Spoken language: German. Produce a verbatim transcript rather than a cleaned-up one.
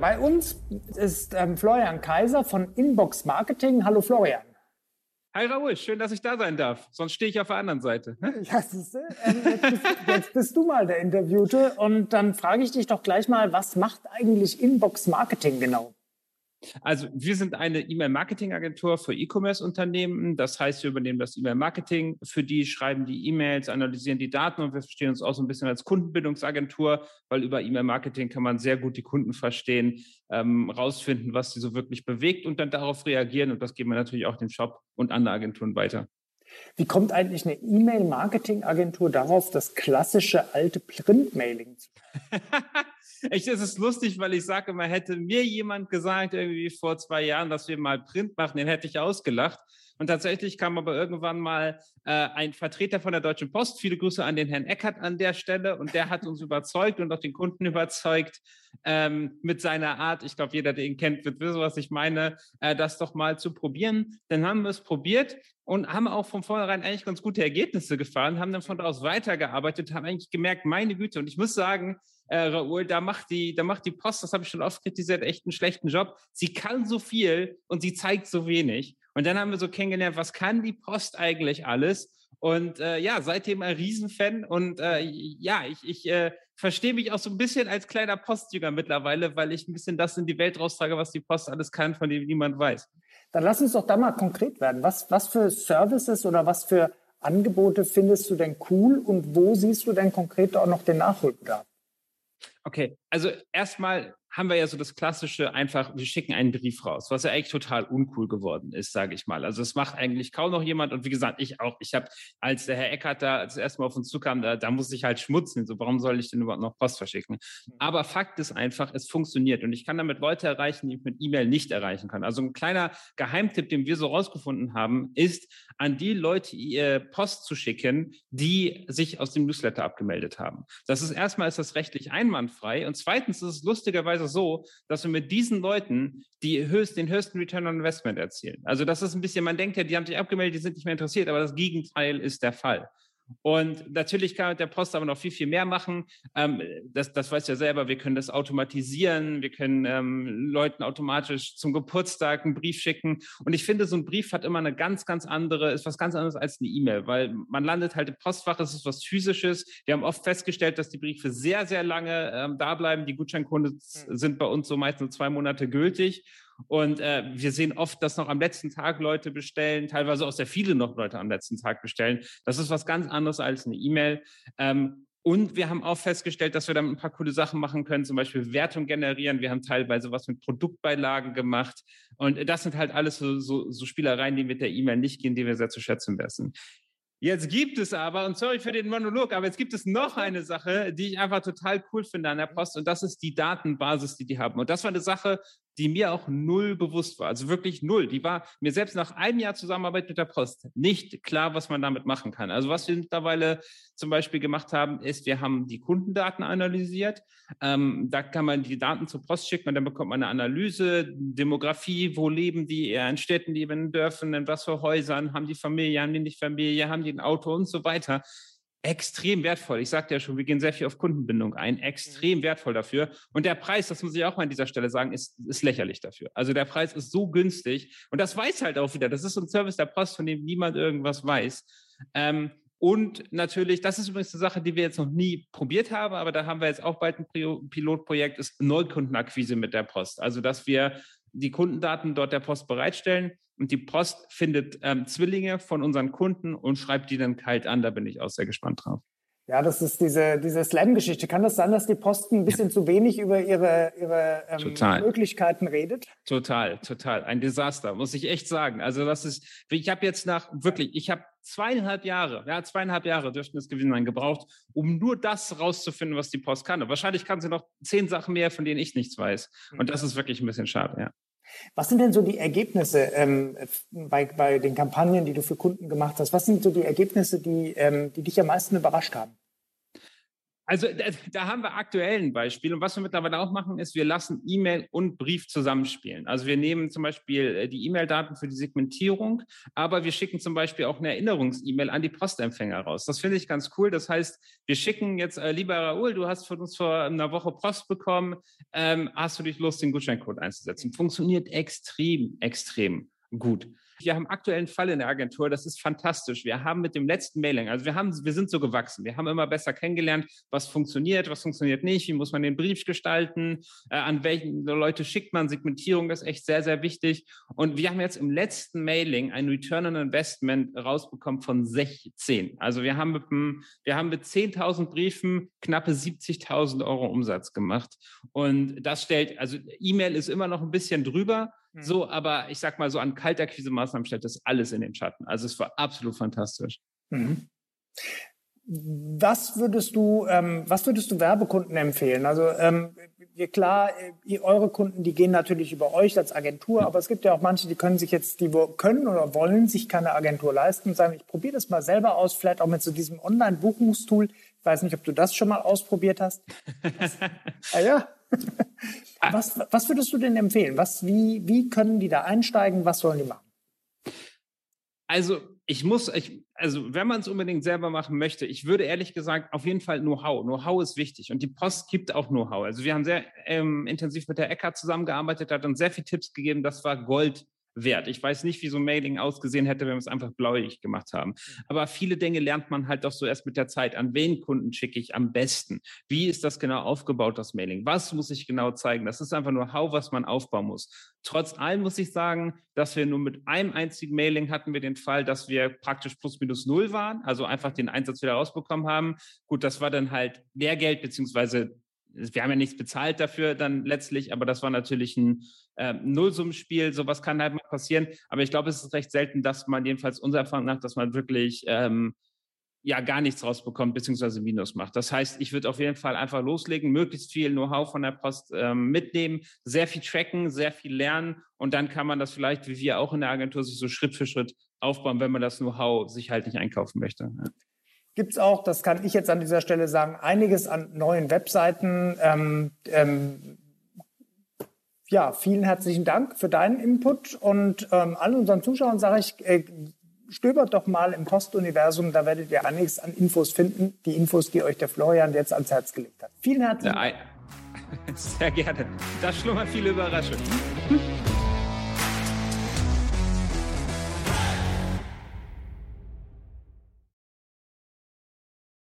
Bei uns ist ähm, Florian Kaiser von Inbox Marketing. Hallo Florian. Hi Raoul, schön, dass ich da sein darf. Sonst stehe ich auf der anderen Seite. Ne? Ja, siehste, ähm, jetzt, bist, jetzt bist du mal der Interviewte. Und dann frage ich dich doch gleich mal, was macht eigentlich Inbox Marketing genau? Also wir sind eine E-Mail-Marketing-Agentur für E-Commerce-Unternehmen. Das heißt, wir übernehmen das E-Mail-Marketing. Für die schreiben die E-Mails, analysieren die Daten und wir verstehen uns auch so ein bisschen als Kundenbildungsagentur, weil über E-Mail-Marketing kann man sehr gut die Kunden verstehen, ähm, rausfinden, was sie so wirklich bewegt und dann darauf reagieren. Und das geben wir natürlich auch dem Shop und anderen Agenturen weiter. Wie kommt eigentlich eine E-Mail-Marketing-Agentur darauf, das klassische alte Printmailing zu machen? Echt, es ist lustig, weil ich sage immer, hätte mir jemand gesagt, irgendwie vor zwei Jahren, dass wir mal Print machen, den hätte ich ausgelacht. Und tatsächlich kam aber irgendwann mal äh, ein Vertreter von der Deutschen Post, viele Grüße an den Herrn Eckert an der Stelle, und der hat uns überzeugt und auch den Kunden überzeugt ähm, mit seiner Art, ich glaube, jeder, der ihn kennt, wird wissen, was ich meine, äh, das doch mal zu probieren. Dann haben wir es probiert und haben auch von vornherein eigentlich ganz gute Ergebnisse gefahren, haben dann von da aus weitergearbeitet, haben eigentlich gemerkt, meine Güte, und ich muss sagen, Äh, Raoul, da macht die, da macht die Post, das habe ich schon oft kritisiert, echt einen schlechten Job. Sie kann so viel und sie zeigt so wenig. Und dann haben wir so kennengelernt, was kann die Post eigentlich alles? Und äh, ja, seitdem ein Riesenfan. Und äh, ja, ich, ich äh, verstehe mich auch so ein bisschen als kleiner Postjünger mittlerweile, weil ich ein bisschen das in die Welt raustrage, was die Post alles kann, von dem niemand weiß. Dann lass uns doch da mal konkret werden. Was, was für Services oder was für Angebote findest du denn cool und wo siehst du denn konkret auch noch den Nachholbedarf? Okay, also erstmal haben wir ja so das klassische einfach, wir schicken einen Brief raus, was ja eigentlich total uncool geworden ist, sage ich mal. Also es macht eigentlich kaum noch jemand und wie gesagt, ich auch. Ich habe, als der Herr Eckert da als erstmal auf uns zukam, da, da musste ich halt schmutzen. So, warum soll ich denn überhaupt noch Post verschicken? Aber Fakt ist einfach, es funktioniert und ich kann damit Leute erreichen, die ich mit E-Mail nicht erreichen kann. Also ein kleiner Geheimtipp, den wir so rausgefunden haben, ist, an die Leute ihr Post zu schicken, die sich aus dem Newsletter abgemeldet haben. Das ist erstmal ist das rechtlich einwandfrei und zweitens ist es lustigerweise so, dass wir mit diesen Leuten die höchst, den höchsten Return on Investment erzielen. Also das ist ein bisschen, man denkt ja, die haben sich abgemeldet, die sind nicht mehr interessiert, aber das Gegenteil ist der Fall. Und natürlich kann mit der Post aber noch viel, viel mehr machen. Ähm, das, das weißt du ja selber, wir können das automatisieren, wir können ähm, Leuten automatisch zum Geburtstag einen Brief schicken. Und ich finde, so ein Brief hat immer eine ganz, ganz andere, ist was ganz anderes als eine E-Mail, weil man landet halt im Postfach, es ist was Physisches. Wir haben oft festgestellt, dass die Briefe sehr, sehr lange ähm, da bleiben. Die Gutscheincodes mhm. sind bei uns so meistens zwei Monate gültig. Und äh, wir sehen oft, dass noch am letzten Tag Leute bestellen, teilweise auch sehr viele noch Leute am letzten Tag bestellen. Das ist was ganz anderes als eine E-Mail. Ähm, und wir haben auch festgestellt, dass wir damit ein paar coole Sachen machen können, zum Beispiel Wertung generieren. Wir haben teilweise was mit Produktbeilagen gemacht. Und das sind halt alles so, so, so Spielereien, die mit der E-Mail nicht gehen, die wir sehr zu schätzen wissen. Jetzt gibt es aber, und sorry für den Monolog, aber jetzt gibt es noch eine Sache, die ich einfach total cool finde an der Post, und das ist die Datenbasis, die die haben. Und das war eine Sache, die mir auch null bewusst war, also wirklich null. Die war mir selbst nach einem Jahr Zusammenarbeit mit der Post nicht klar, was man damit machen kann. Also was wir mittlerweile zum Beispiel gemacht haben, ist, wir haben die Kundendaten analysiert. Ähm, da kann man die Daten zur Post schicken und dann bekommt man eine Analyse, Demografie, wo leben die, eher in Städten leben, in Dörfern, in was für Häusern, haben die Familie, haben die nicht Familie, haben die ein Auto und so weiter. Extrem wertvoll. Ich sagte ja schon, wir gehen sehr viel auf Kundenbindung ein. Extrem wertvoll dafür. Und der Preis, das muss ich auch mal an dieser Stelle sagen, ist, ist lächerlich dafür. Also der Preis ist so günstig. Und das weiß halt auch wieder. Das ist so ein Service der Post, von dem niemand irgendwas weiß. Ähm, und natürlich, das ist übrigens eine Sache, die wir jetzt noch nie probiert haben, aber da haben wir jetzt auch bald ein Pilotprojekt, ist Neukundenakquise mit der Post. Also dass wir die Kundendaten dort der Post bereitstellen und die Post findet ähm, Zwillinge von unseren Kunden und schreibt die dann kalt an. Da bin ich auch sehr gespannt drauf. Ja, das ist diese, diese Slam-Geschichte. Kann das sein, dass die Post ein bisschen zu wenig über ihre, ihre ähm, Möglichkeiten redet? Total, total. Ein Desaster, muss ich echt sagen. Also das ist, ich habe jetzt nach, wirklich, ich habe zweieinhalb Jahre, ja, zweieinhalb Jahre dürften es gewesen sein, gebraucht, um nur das rauszufinden, was die Post kann. Und wahrscheinlich kann sie noch zehn Sachen mehr, von denen ich nichts weiß. Und das ist wirklich ein bisschen schade, ja. Was sind denn so die Ergebnisse ähm, bei, bei den Kampagnen, die du für Kunden gemacht hast? Was sind so die Ergebnisse, die, ähm, die dich am meisten überrascht haben? Also da haben wir aktuell ein Beispiel. Und was wir mittlerweile auch machen, ist, wir lassen E-Mail und Brief zusammenspielen. Also wir nehmen zum Beispiel die E-Mail-Daten für die Segmentierung, aber wir schicken zum Beispiel auch eine Erinnerungs-E-Mail an die Postempfänger raus. Das finde ich ganz cool. Das heißt, wir schicken jetzt, äh, lieber Raoul, du hast von uns vor einer Woche Post bekommen, ähm, hast du dich Lust, den Gutscheincode einzusetzen? Funktioniert extrem, extrem gut. Wir haben aktuellen Fall in der Agentur, das ist fantastisch. Wir haben mit dem letzten Mailing, also wir haben, wir sind so gewachsen, wir haben immer besser kennengelernt, was funktioniert, was funktioniert nicht, wie muss man den Brief gestalten, äh, an welchen Leute schickt man, Segmentierung ist echt sehr, sehr wichtig. Und wir haben jetzt im letzten Mailing ein Return on Investment rausbekommen von sechzehn. Also wir haben mit, wir haben mit zehntausend Briefen knappe siebzigtausend Euro Umsatz gemacht. Und das stellt, also E-Mail ist immer noch ein bisschen drüber, mhm. so, aber ich sag mal so an Kaltakquise-Maßnahmen stellt das alles in den Schatten. Also es war absolut fantastisch. Mhm. Was würdest du, ähm, was würdest du Werbekunden empfehlen? Also ähm, klar, eure Kunden, die gehen natürlich über euch als Agentur, aber es gibt ja auch manche, die können sich jetzt, die können oder wollen sich keine Agentur leisten und sagen, ich probiere das mal selber aus, vielleicht auch mit so diesem Online-Buchungstool. Ich weiß nicht, ob du das schon mal ausprobiert hast. Das, ah ja. was, was würdest du denn empfehlen? Was, wie, wie können die da einsteigen? Was sollen die machen? Also ich muss, ich, also wenn man es unbedingt selber machen möchte, ich würde ehrlich gesagt auf jeden Fall Know-how. Know-how ist wichtig und die Post gibt auch Know-how. Also wir haben sehr ähm, intensiv mit Herr Eckert zusammengearbeitet, hat uns sehr viele Tipps gegeben, das war Gold wert. Ich weiß nicht, wie so ein Mailing ausgesehen hätte, wenn wir es einfach blauig gemacht haben. Aber viele Dinge lernt man halt doch so erst mit der Zeit. An wen Kunden schicke ich am besten? Wie ist das genau aufgebaut, das Mailing? Was muss ich genau zeigen? Das ist einfach nur How, was man aufbauen muss. Trotz allem muss ich sagen, dass wir nur mit einem einzigen Mailing hatten wir den Fall, dass wir praktisch plus minus null waren, also einfach den Einsatz wieder rausbekommen haben. Gut, das war dann halt Lehrgeld, beziehungsweise wir haben ja nichts bezahlt dafür dann letztlich, aber das war natürlich ein äh, Nullsummenspiel, sowas kann halt mal passieren, aber ich glaube, es ist recht selten, dass man jedenfalls unserer Erfahrung nach, dass man wirklich ähm, ja gar nichts rausbekommt, beziehungsweise Minus macht. Das heißt, ich würde auf jeden Fall einfach loslegen, möglichst viel Know-how von der Post ähm, mitnehmen, sehr viel tracken, sehr viel lernen und dann kann man das vielleicht, wie wir auch in der Agentur, sich so Schritt für Schritt aufbauen, wenn man das Know-how sich halt nicht einkaufen möchte. Ja. Gibt es auch, das kann ich jetzt an dieser Stelle sagen, einiges an neuen Webseiten. Ähm, ähm, ja, vielen herzlichen Dank für deinen Input und ähm, allen unseren Zuschauern sage ich, äh, stöbert doch mal im Postuniversum, da werdet ihr einiges an Infos finden. Die Infos, die euch der Florian jetzt ans Herz gelegt hat. Vielen herzlichen Dank. Sehr gerne. Da schlummern viele Überraschungen.